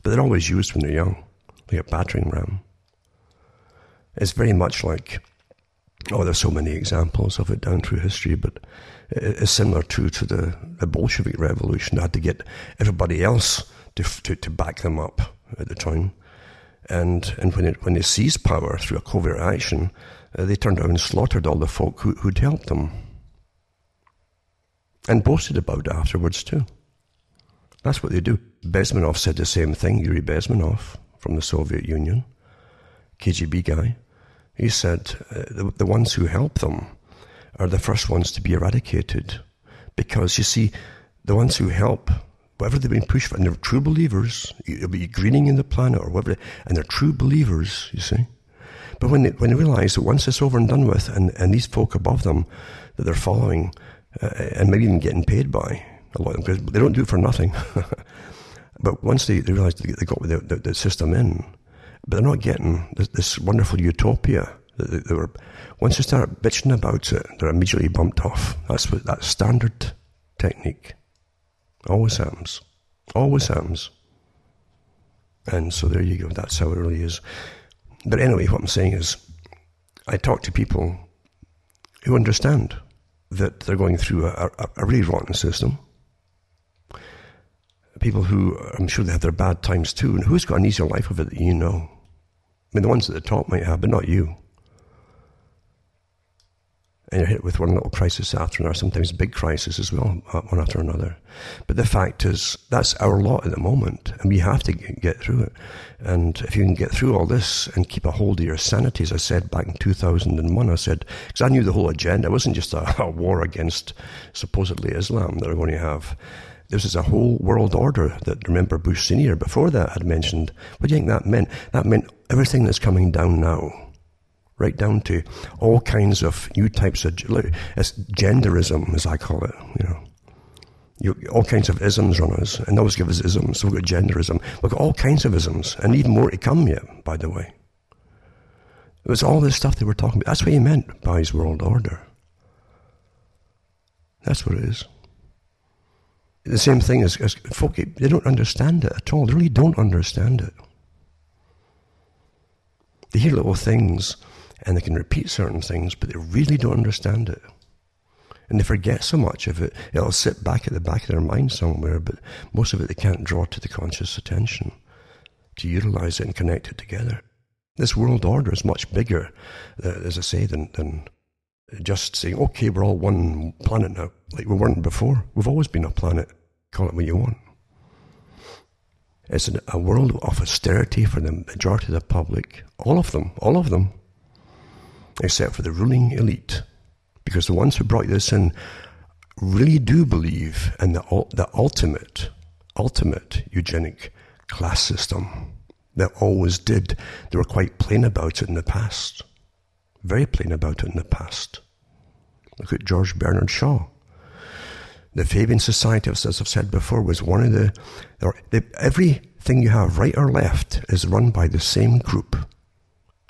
But they're always used when they're young, like a battering ram. It's very much like... Oh, there's so many examples of it down through history, but it's similar to, to the, the Bolshevik Revolution. They had to get everybody else to, to, to back them up at the time. And and when, it, when they seized power through a covert action, uh, they turned out and slaughtered all the folk who, who'd helped them. And boasted about it afterwards too. That's what they do. Bezmanov said the same thing, Yuri Bezmanov from the Soviet Union, K G B guy. He said uh, the, the ones who help them are the first ones to be eradicated, because, you see, the ones who help, whatever they've been pushed for, and they're true believers, it'll be greening in the planet or whatever, and they're true believers, you see. But when they, when they realize that once it's over and done with, and, and these folk above them that they're following, uh, and maybe even getting paid by, a lot of them, because they don't do it for nothing. But once they, they realize they got the, the, the system in, but they're not getting this, this wonderful utopia that they, they were. Once they start bitching about it, they're immediately bumped off. That's what, that standard technique. Always happens. Always happens. And so there you go. That's how it really is. But anyway, what I'm saying is, I talk to people who understand that they're going through a, a, a really rotten system. People who, I'm sure they have their bad times too, and who's got an easier life of it that you know? I mean, the ones at the top might have, but not you. and you're hit with one little crisis after another, sometimes big crises as well, one after another. But the fact is, that's our lot at the moment, and we have to get through it. And if you can get through all this and keep a hold of your sanity, as I said back in two thousand one, I said, because I knew the whole agenda, it wasn't just a, a war against supposedly Islam that we're going to have. This is a whole world order that, remember, Bush Senior before that had mentioned. What do you think that meant? That meant everything that's coming down now, right down to all kinds of new types of, it's genderism, as I call it, you know. You, all kinds of isms run us, and those give us isms, so we've got genderism. We've got all kinds of isms, and even more to come yet, by the way. It was all this stuff they were talking about. That's what he meant by his world order. That's what it is. The same thing as, as folk, they don't understand it at all. They really don't understand it. They hear little things and they can repeat certain things, but they really don't understand it. And they forget so much of it, it'll sit back at the back of their mind somewhere, but most of it they can't draw to the conscious attention to utilize it and connect it together. This world order is much bigger, uh, as I say, than... than just saying, okay, we're all one planet now, like we weren't before. We've always been a planet. Call it what you want. It's an, a world of austerity for the majority of the public. All of them, all of them. Except for the ruling elite. Because the ones who brought this in really do believe in the, the ultimate, ultimate eugenic class system. They always did. They were quite plain about it in the past. Very plain about it in the past. Look at George Bernard Shaw. The Fabian Society, as I've said before, was one of the... the everything you have, right or left, is run by the same group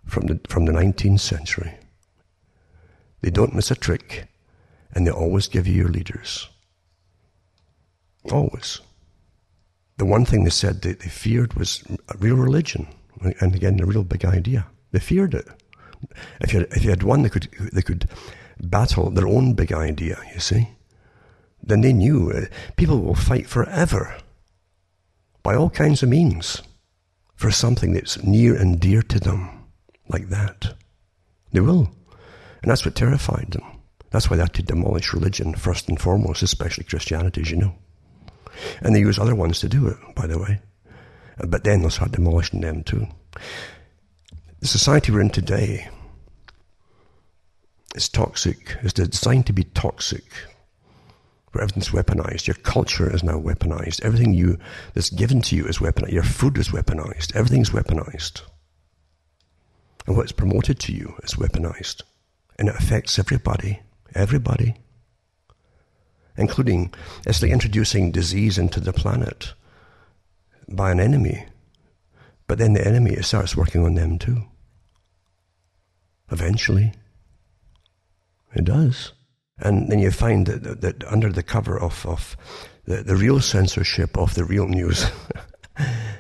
from the, from the nineteenth century. They don't miss a trick, and they always give you your leaders. Always. The one thing they said that they feared was a real religion, and again, a real big idea. They feared it. If you, had, if you had one that could they could battle their own big idea, you see, then they knew uh, people will fight forever by all kinds of means for something that's near and dear to them, like that. They will. And that's what terrified them. That's why they had to demolish religion first and foremost, especially Christianity, as you know. And they use other ones to do it, by the way. But then they'll start demolishing them too. The society we're in today is toxic. It's designed to be toxic, where everything's weaponized. Your culture is now weaponized. Everything you that's given to you is weaponized. Your food is weaponized. Everything's weaponized. And what's promoted to you is weaponized. And it affects everybody, everybody, including, it's like introducing disease into the planet by an enemy. But then the enemy starts working on them too. Eventually. It does. And then you find that, that, that under the cover of, of the, the real censorship of the real news,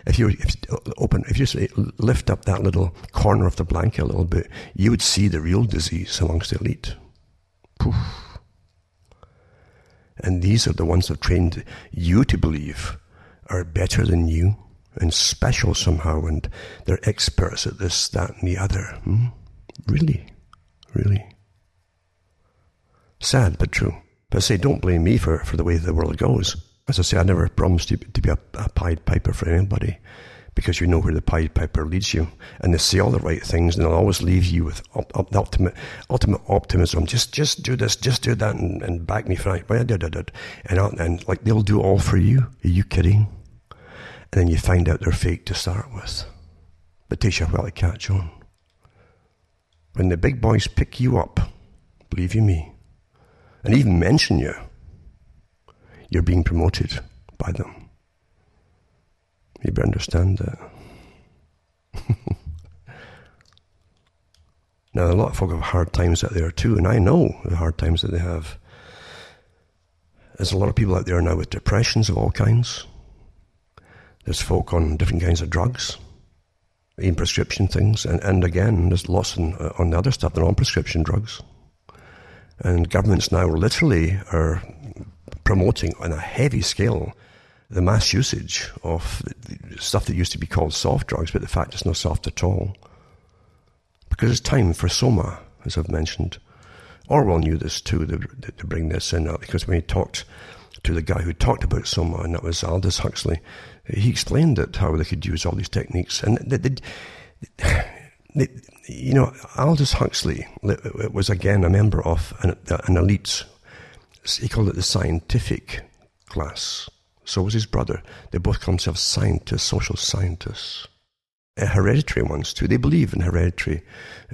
if you if open, if you say, lift up that little corner of the blanket a little bit, you would see the real disease amongst the elite. Poof. And these are the ones that trained you to believe are better than you and special somehow, and they're experts at this, that, and the other. Hmm? Really? Really? Sad, but true. But I say, don't blame me for, for the way the world goes. As I say, I never promised to, to be a, a Pied Piper for anybody, because you know where the Pied Piper leads you, and they say all the right things, and they'll always leave you with op, op, the ultimate, ultimate optimism. Just just do this, just do that, and, and back me for it. And, and like they'll do all for you. Are you kidding? And then you find out they're fake to start with. But it takes you a while to catch on. When the big boys pick you up, believe you me, and even mention you, you're being promoted by them. You better understand that. Now, a lot of folk have hard times out there too, and I know the hard times that they have. There's a lot of people out there now with depressions of all kinds. There's folk on different kinds of drugs, even prescription things. And, and again, there's lots on, on the other stuff. They're on prescription drugs. And governments now literally are promoting on a heavy scale the mass usage of the stuff that used to be called soft drugs, but the fact it's not soft at all. Because it's time for SOMA, as I've mentioned, Orwell knew this too, to, to bring this in, up, because when he talked to the guy who talked about SOMA, and that was Aldous Huxley, he explained that how they could use all these techniques. And they, they, they, you know, Aldous Huxley was again a member of an, an elite. He called it the scientific class. So was his brother. They both call themselves scientists, social scientists. Hereditary ones too. They believe in hereditary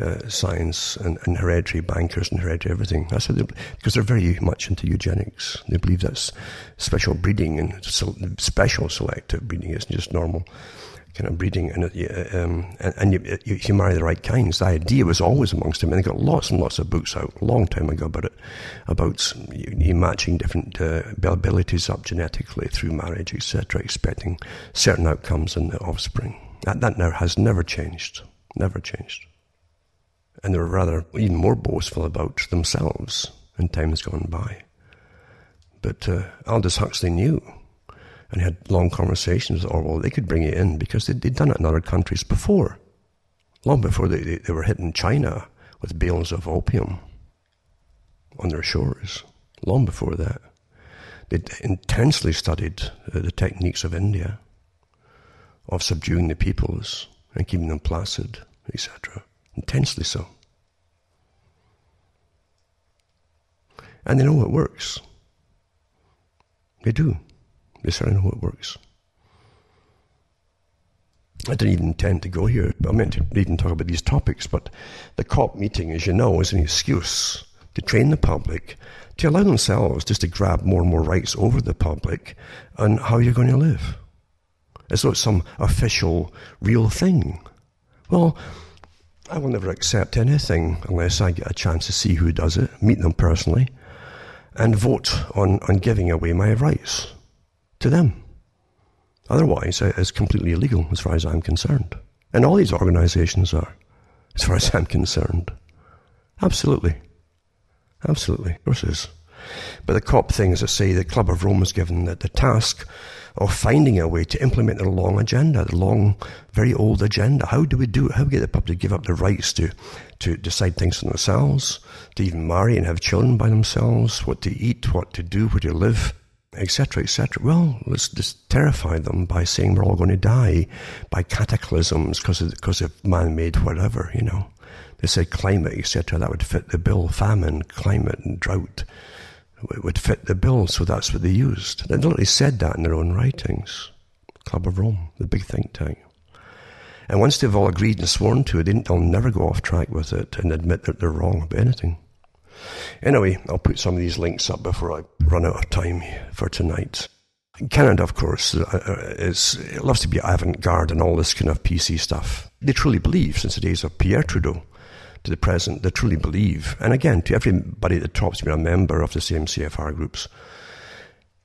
uh, science and, and hereditary bankers and hereditary everything. That's how they, because they're very much into eugenics. They believe that's special breeding and so, special selective breeding. It's just normal kind of breeding, and it, um, and, and you, you, you marry the right kinds. The idea was always amongst them, and they got lots and lots of books out a long time ago about it, about you, you matching different uh, abilities up genetically through marriage, et cetera, expecting certain outcomes in the offspring. That, that now has never changed, never changed. And they were rather even more boastful about themselves in times gone by. But uh, Aldous Huxley knew, and had long conversations with Orwell. They could bring it in because they'd, they'd done it in other countries before, long before they, they, they were hitting China with bales of opium on their shores, long before that. They'd intensely studied uh, the techniques of India, of subduing the peoples and keeping them placid, et cetera. Intensely so. And they know it works. They do. They certainly know it works. I didn't even intend to go here. I meant to even talk about these topics, but the COP meeting, as you know, is an excuse to train the public, to allow themselves just to grab more and more rights over the public on how you're going to live. As though it's some official, real thing. Well, I will never accept anything unless I get a chance to see who does it, meet them personally, and vote on, on giving away my rights to them. Otherwise, it's completely illegal as far as I'm concerned. And all these organizations are, as far as I'm concerned. Absolutely. Absolutely. Of course it is. But the COP thing, as I say, the Club of Rome was given the, the task of finding a way to implement their long agenda, the long, very old agenda. How do we do it? How do we get the public to give up their rights to, to decide things for themselves, to even marry and have children by themselves, what to eat, what to do, where to live, et cetera, et cetera? Well, let's just terrify them by saying we're all going to die by cataclysms because of, because of man-made whatever, you know. They said climate, et cetera. That would fit the bill, famine, climate and drought. It would fit the bill, so that's what they used. They literally said that in their own writings. Club of Rome, the big think tank. And once they've all agreed and sworn to it, they'll never go off track with it and admit that they're wrong about anything. Anyway, I'll put some of these links up before I run out of time for tonight. Canada, of course, is, it loves to be avant-garde and all this kind of P C stuff. They truly believe, since the days of Pierre Trudeau, to the present, they truly believe, and again, to everybody at the top, to be a member of the same C F R groups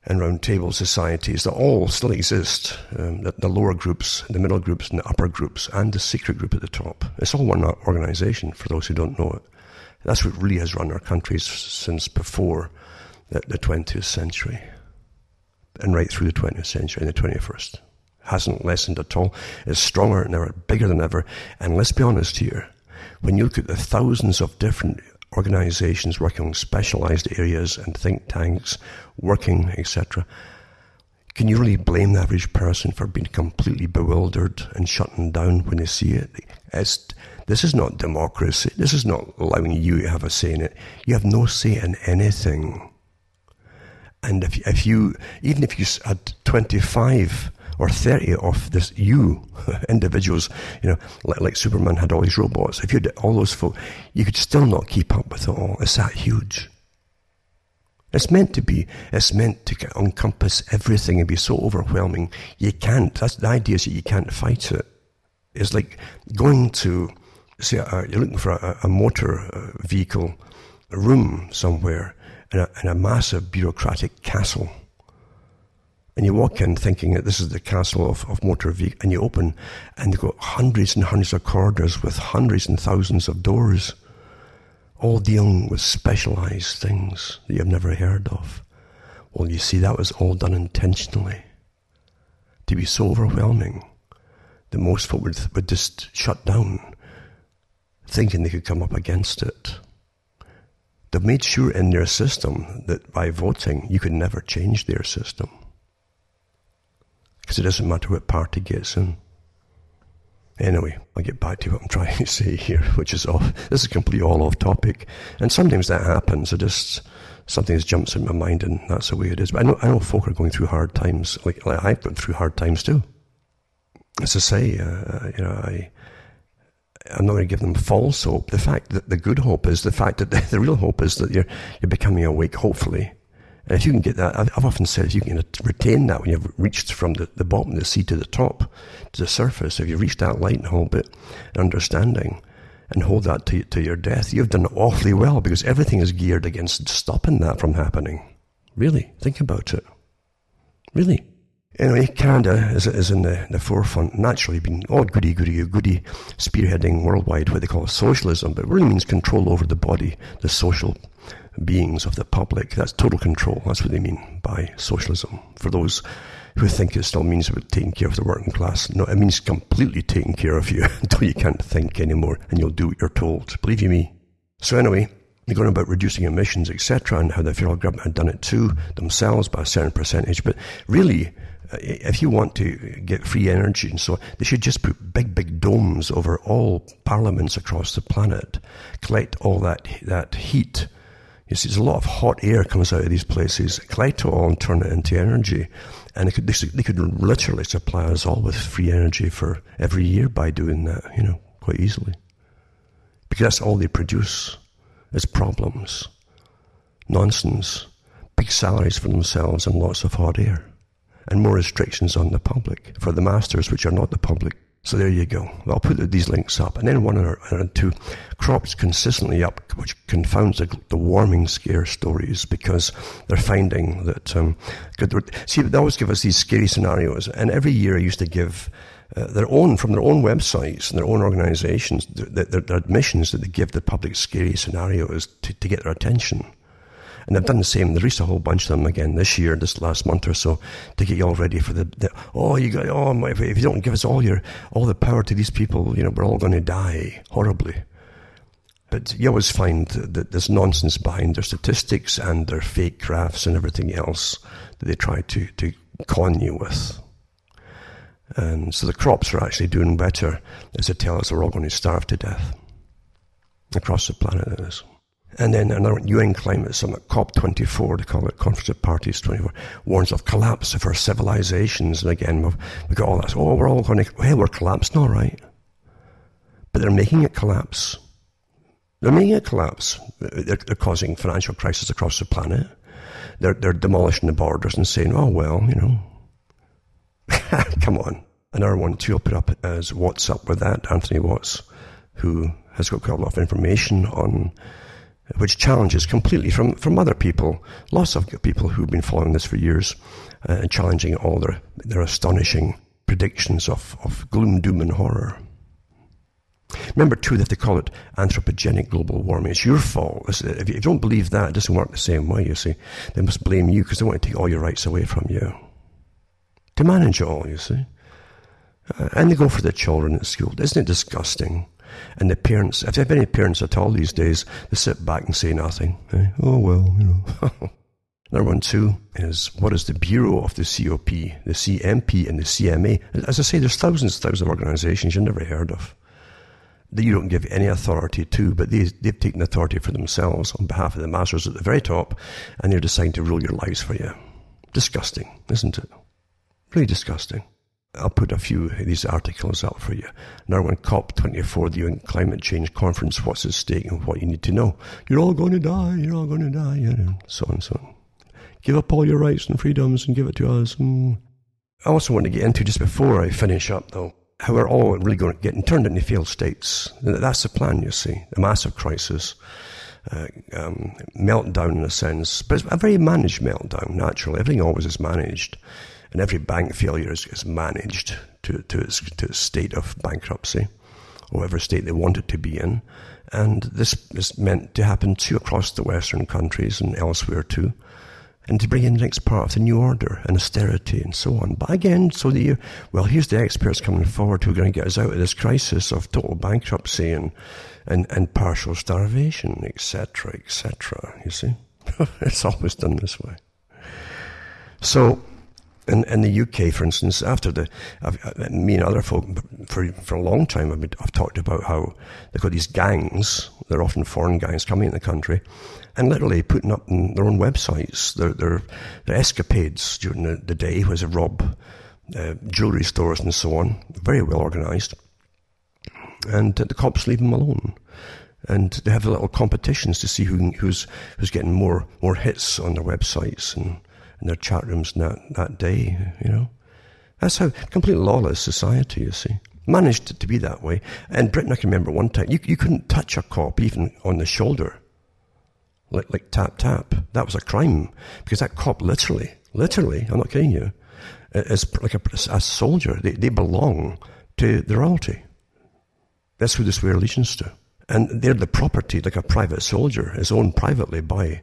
and roundtable societies that all still exist, um, the, the lower groups, the middle groups, and the upper groups, and the secret group at the top. It's all one organisation, for those who don't know it. That's what really has run our countries since before the, the twentieth century, and right through the twentieth century and the twenty-first. It hasn't lessened at all. It's stronger than ever, bigger than ever, and let's be honest here, when you look at the thousands of different organizations working on specialized areas and think tanks, working, et cetera, can you really blame the average person for being completely bewildered and shutting down when they see it? It's, this is not democracy. This is not allowing you to have a say in it. You have no say in anything. And if, if you, even if you had twenty-five or thirty of this, you, individuals, you know, like, like Superman had all these robots. If you had all those folk, you could still not keep up with it all. It's that huge. It's meant to be. It's meant to encompass everything and be so overwhelming. You can't. That's the idea, is that you can't fight it. It's like going to, say, uh, you're looking for a, a motor uh, vehicle, a room somewhere, in a, in a massive bureaucratic castle. And you walk in thinking that this is the castle of, of motor vehicles, and you open, and they've got hundreds and hundreds of corridors with hundreds and thousands of doors, all dealing with specialized things that you've never heard of. Well, you see, that was all done intentionally to be so overwhelming that most folk would, would just shut down, thinking they could come up against it. They've made sure in their system that by voting, you can never change their system. Because it doesn't matter what party gets in. Anyway, I'll get back to what I'm trying to say here, which is off. This is completely all off topic. And sometimes that happens. I just, something just jumps in my mind and that's the way it is. But I know, I know folk are going through hard times. Like, like I've gone through hard times too. As I say, uh, you know, I... I'm not going to give them false hope. The fact that the good hope is the fact that the, the real hope is that you're you're becoming awake, hopefully. And if you can get that, I've, I've often said if you can retain that when you've reached from the, the bottom of the sea to the top, to the surface, if you reach that light and hope it, and understanding, and hold that to to your death, you've done awfully well because everything is geared against stopping that from happening. Really, think about it. Really. Anyway, Canada is, is in the, the forefront, naturally being all goody, goody, goody, spearheading worldwide what they call socialism, but it really means control over the body, the social beings of the public. That's total control. That's what they mean by socialism. For those who think it still means about taking care of the working class, no, it means completely taking care of you until you can't think anymore and you'll do what you're told. Believe you me. So anyway, they're going about reducing emissions, et cetera, and how the federal government had done it too themselves by a certain percentage, but really, if you want to get free energy and so on, they should just put big, big domes over all parliaments across the planet, collect all that that heat. You see, there's a lot of hot air comes out of these places, collect it all and turn it into energy. And they could, they could literally supply us all with free energy for every year by doing that, you know, quite easily. Because that's all they produce is problems, nonsense, big salaries for themselves and lots of hot air. And more restrictions on the public, for the masters, which are not the public. So there you go. I'll put these links up. And then one or two, crops consistently up, which confounds the, the warming scare stories, because they're finding that... Um, see, they always give us these scary scenarios. And every year I used to give uh, their own, from their own websites and their own organizations, their, their, their admissions that they give the public scary scenarios to, to get their attention. And I've done the same. They released a whole bunch of them again this year, this last month or so, to get you all ready for the, the oh, you got oh, my, if you don't give us all your all the power to these people, you know, we're all going to die horribly. But you always find that there's nonsense behind their statistics and their fake graphs and everything else that they try to to con you with. And so the crops are actually doing better as they tell us we're all going to starve to death across the planet. That is. And then another U N climate summit, COP twenty-four, they call it, Conference of Parties twenty-four, warns of collapse of our civilizations. And again, we've, we've got all that. Oh, we're all going to, well, we're collapsing, all right. But they're making it collapse. They're making it collapse. They're, they're causing financial crisis across the planet. They're, they're demolishing the borders and saying, oh, well, you know, come on. Another one, too, I'll put up as What's Up With That, Anthony Watts, who has got quite a lot of information on... which challenges completely from, from other people, lots of people who've been following this for years uh, and challenging all their, their astonishing predictions of, of gloom, doom and horror. Remember too that they call it anthropogenic global warming. It's your fault. It's, if you don't believe that, it doesn't work the same way, you see. They must blame you because they want to take all your rights away from you. To manage it all, you see. Uh, and they go for the children at school. Isn't it disgusting? And the parents, if they have any parents at all these days, they sit back and say nothing. Eh? Oh, well, you know. Another one, too, is what is the Bureau of the C O P, the C M P and the C M A? As I say, there's thousands and thousands of organizations you've never heard of that you don't give any authority to, but they, they've taken authority for themselves on behalf of the masters at the very top, and they're deciding to rule your lives for you. Disgusting, isn't it? Really disgusting. I'll put a few of these articles up for you. Now, when COP twenty-four, the U N Climate Change Conference, what's at stake and what you need to know. You're all going to die, you're all going to die, you know, so on and so on. Give up all your rights and freedoms and give it to us. Mm. I also want to get into, just before I finish up, though, how we're all really going to get turned into failed states. That's the plan, you see, a massive crisis. Uh, um, meltdown, in a sense. But it's a very managed meltdown, naturally. Everything always is managed. And every bank failure is, is managed to, to, its, to its state of bankruptcy, or whatever state they want it to be in. And this is meant to happen too across the Western countries and elsewhere too. and to bring in the next part of the new order and austerity and so on. But again, so that you, well, here's the experts coming forward who are going to get us out of this crisis of total bankruptcy and, and, and partial starvation, et cetera, et cetera, you see. It's always done this way. So, in, in the U K, for instance, after the, I've, me and other folk, for, for a long time, I've, been, I've talked about how they've got these gangs, they're often foreign gangs coming in the country, and literally putting up on their own websites their, their, their escapades during the, the day, was a rob, uh, jewellery stores and so on, very well organised. And uh, the cops leave them alone. And they have little competitions to see who, who's who's getting more more hits on their websites and, and their chat rooms that that day. You know, that's how completely lawless society. You see, managed to, to be that way. And Britain, I can remember one time you you couldn't touch a cop even on the shoulder, like like tap tap. That was a crime because that cop literally, literally, I'm not kidding you, is like a, a soldier. They they belong to the royalty. That's who they swear allegiance to. And they're the property, like a private soldier, is owned privately by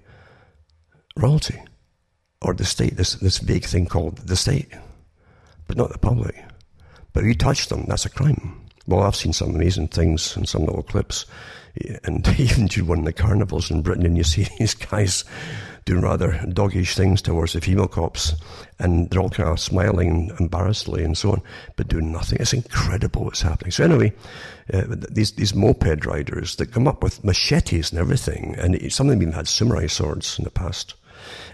royalty or the state, this this vague thing called the state, but not the public. But if you touch them, that's a crime. Well, I've seen some amazing things in some little clips, and even during one of the carnivals in Britain, and you see these guys doing rather doggish things towards the female cops, and they're all kind of smiling embarrassedly and so on, but doing nothing. It's incredible what's happening. So anyway, uh, these these moped riders that come up with machetes and everything, and some of them even had samurai swords in the past,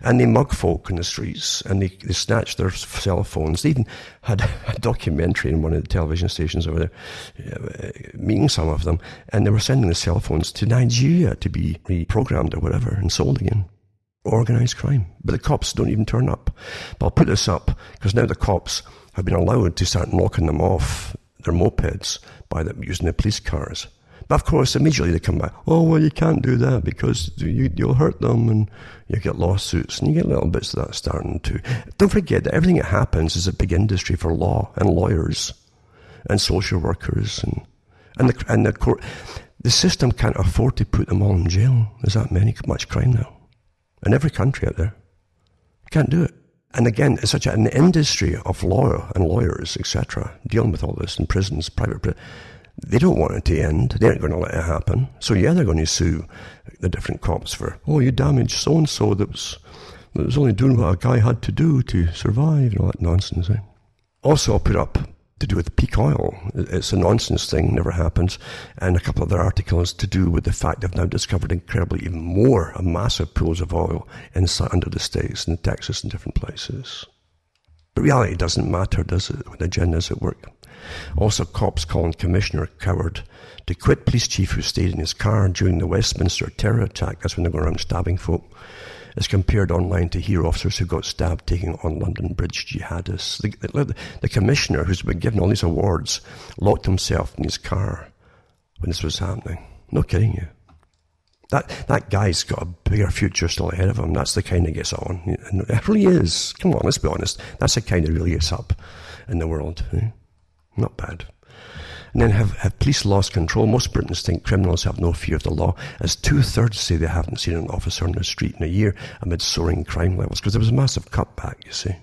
and they mug folk in the streets, and they, they snatch their cell phones. They even had a documentary in one of the television stations over there, uh, meeting some of them, and they were sending the cell phones to Nigeria to be reprogrammed or whatever and sold again. Organised crime. But the cops don't even turn up. But I'll put this up, because now the cops have been allowed to start knocking them off their mopeds by them using the police cars. But of course, immediately they come back, oh, well, you can't do that because you, you'll hurt them, and you get lawsuits, and you get little bits of that starting too. Don't forget that everything that happens is a big industry for law and lawyers and social workers. And, and, the, and the court. The system can't afford to put them all in jail. There's that many, much crime now. In every country out there. You can't do it. And again, it's such an industry of law and lawyers, et cetera, dealing with all this in prisons, private prisons. They don't want it to end. They aren't going to let it happen. So yeah, they're going to sue the different cops for, oh, you damaged so-and-so that was, that was only doing what a guy had to do to survive, and all that nonsense. Eh? Also, I'll put up to do with peak oil. It's a nonsense thing, never happens. And a couple of other articles to do with the fact they've now discovered incredibly even more massive pools of oil inside under the States and Texas and different places. But reality doesn't matter, does it, when the agenda is at work? Also, cops calling Commissioner Coward to quit police chief who stayed in his car during the Westminster terror attack. That's when they're going around stabbing folk. Is compared online to hero officers who got stabbed taking on London Bridge jihadists. The, the, the commissioner, who's been given all these awards, locked himself in his car when this was happening. No kidding you. That that guy's got a bigger future still ahead of him. That's the kind that gets on. And it really is. Come on, let's be honest. That's the kind that really gets up in the world. Eh? Not bad. And then have, have police lost control? Most Britons think criminals have no fear of the law, as two-thirds say they haven't seen an officer on the street in a year amid soaring crime levels, because there was a massive cutback, you see.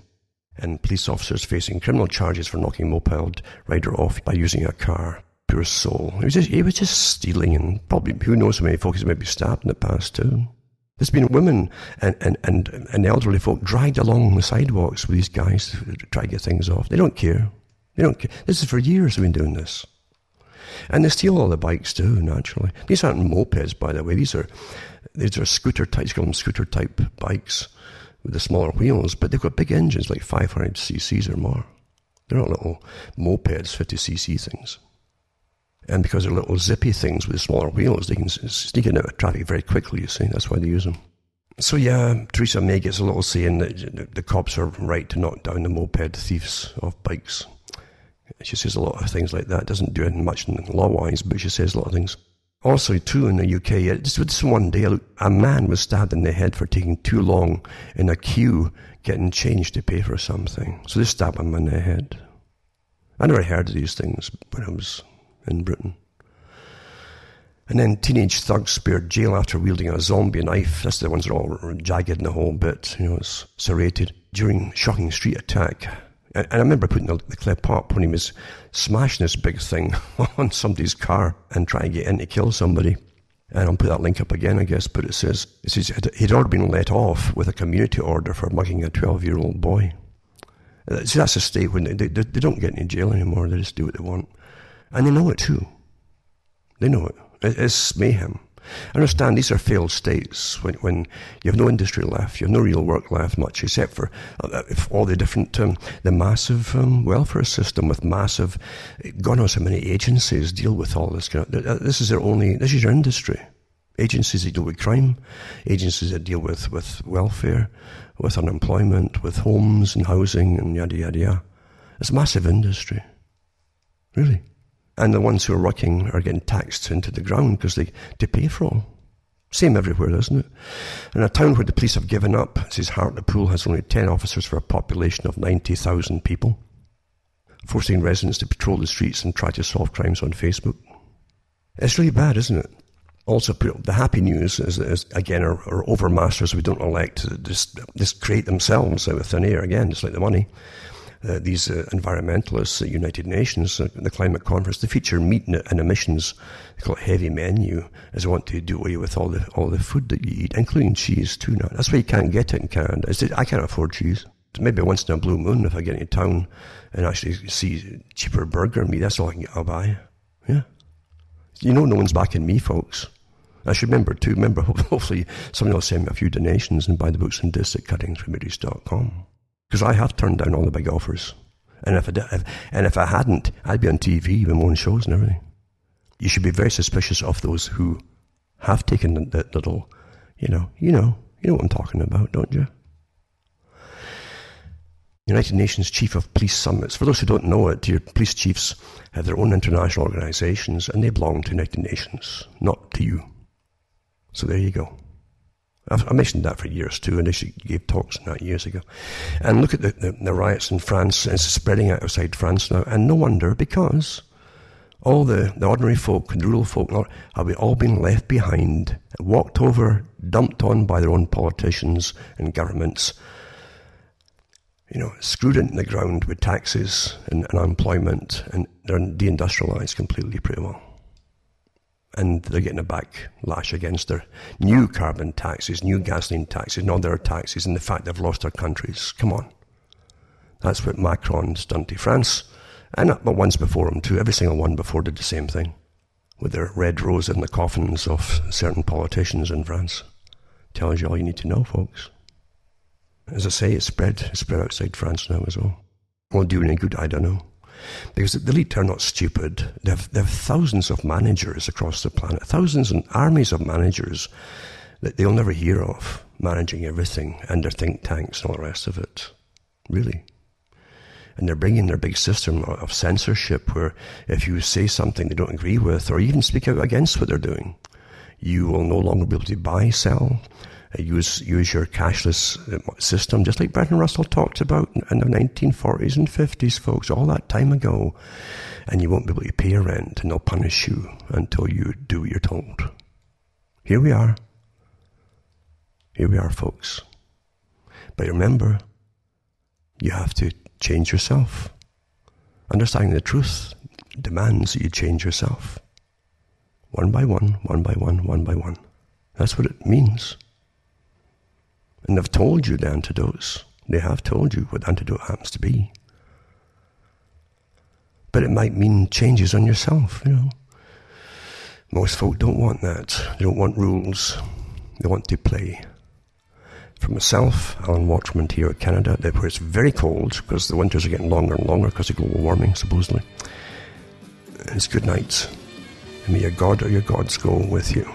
And police officers facing criminal charges for knocking a moped rider off by using a car. Poor soul. He was just, he was just stealing, and probably, who knows how many folks may be stabbed in the past too. There's been women and, and, and, and elderly folk dragged along the sidewalks with these guys to try to get things off. They don't care. They don't care. This is for years they've been doing this. And they steal all the bikes too, naturally. These aren't mopeds, by the way. These are these are scooter types, call them scooter type bikes with the smaller wheels, but they've got big engines, like five hundred c c's or more. They're not little mopeds, fifty c c things. And because they're little zippy things with the smaller wheels, they can sneak in and out of traffic very quickly, you see. That's why they use them. So yeah, Theresa May gets a little saying that the cops are right to knock down the moped thieves off bikes. She says a lot of things like that. Doesn't do anything much law-wise, but she says a lot of things. Also, too, in the U K, just this one day, a man was stabbed in the head for taking too long in a queue getting change to pay for something. So they stabbed him in the head. I never heard of these things when I was in Britain. And then teenage thugs spared jail after wielding a zombie knife. That's the ones that are all jagged in the whole bit, you know, it's serrated. During shocking street attack, and I remember putting the, the clip up when he was smashing this big thing on somebody's car and trying to get in to kill somebody. And I'll put that link up again, I guess, but it says, it says he'd already been let off with a community order for mugging a twelve-year-old boy. See, that's a state when they, they, they don't get in jail anymore, they just do what they want. And they know it too. They know it. It's mayhem. I understand these are failed states when, when you have no industry left, you have no real work left much, except for uh, if all the different, um, the massive um, welfare system with massive, God knows how many agencies deal with all this. Kind of, this is their only, this is your industry. Agencies that deal with crime, agencies that deal with, with welfare, with unemployment, with homes and housing and yada, yada, yada. It's a massive industry, really. And the ones who are working are getting taxed into the ground because they, they pay for all. Same everywhere, isn't it? In a town where the police have given up, it says Hartlepool has only ten officers for a population of ninety thousand people, forcing residents to patrol the streets and try to solve crimes on Facebook. It's really bad, isn't it? Also, the happy news is, is again, our, our overmasters we don't elect just, just create themselves out of thin air, again, just like the money. Uh, these uh, environmentalists at United Nations, uh, the climate conference, they feature meat and emissions. They call it heavy menu, as they want to do away with all the all the food that you eat, including cheese too. Now that's why you can't get it in Canada. It's, I can't afford cheese. Maybe once in a blue moon, if I get into town and actually see cheaper burger meat, that's all I can get. I'll buy. Yeah, you know, no one's backing me, folks. I should remember too. Remember, hopefully, somebody will send me a few donations and buy the books and discs at cutting through matrix dot com. Because I have turned down all the big offers. And if I did, if, and if I hadn't, I'd be on T V with my own shows and everything. You should be very suspicious of those who have taken that, that little, you know, you know, you know what I'm talking about, don't you? United Nations Chief of Police Summits. For those who don't know it, your police chiefs have their own international organizations and they belong to United Nations, not to you. So there you go. I mentioned that for years too, and they gave talks on that years ago. And look at the, the, the riots in France. It's spreading out outside France now, and no wonder, because all the, the ordinary folk and rural folk have all been left behind, walked over, dumped on by their own politicians and governments, you know, screwed into the ground with taxes and, and unemployment, and they're deindustrialized completely pretty well. And they're getting a backlash against their new carbon taxes, new gasoline taxes, and all their taxes, and the fact they've lost their countries. Come on. That's what Macron's done to France. And not but once before him, too. Every single one before did the same thing, with their red rose in the coffins of certain politicians in France. Tells you all you need to know, folks. As I say, it's spread. It's spread outside France now as well. Won't do any good, I don't know. Because the elite are not stupid. They have, they have thousands of managers across the planet, thousands and armies of managers that they'll never hear of, managing everything, and their think tanks and all the rest of it, really. And they're bringing their big system of censorship where if you say something they don't agree with or even speak out against what they're doing, you will no longer be able to buy, sell, use use your cashless system, just like Bertrand Russell talked about in the nineteen forties and fifties, folks, all that time ago. And you won't be able to pay rent, and they'll punish you until you do what you're told. Here we are. Here we are, folks. But remember, you have to change yourself. Understanding the truth demands that you change yourself. One by one, one by one, one by one. That's what it means. And they've told you the antidotes. They have told you what the antidote happens to be. But it might mean changes on yourself, you know. Most folk don't want that. They don't want rules. They want to play. For myself, Alan Watt here at Canada, where it's very cold, because the winters are getting longer and longer because of global warming, supposedly. It's good night. And may your God or your gods go with you.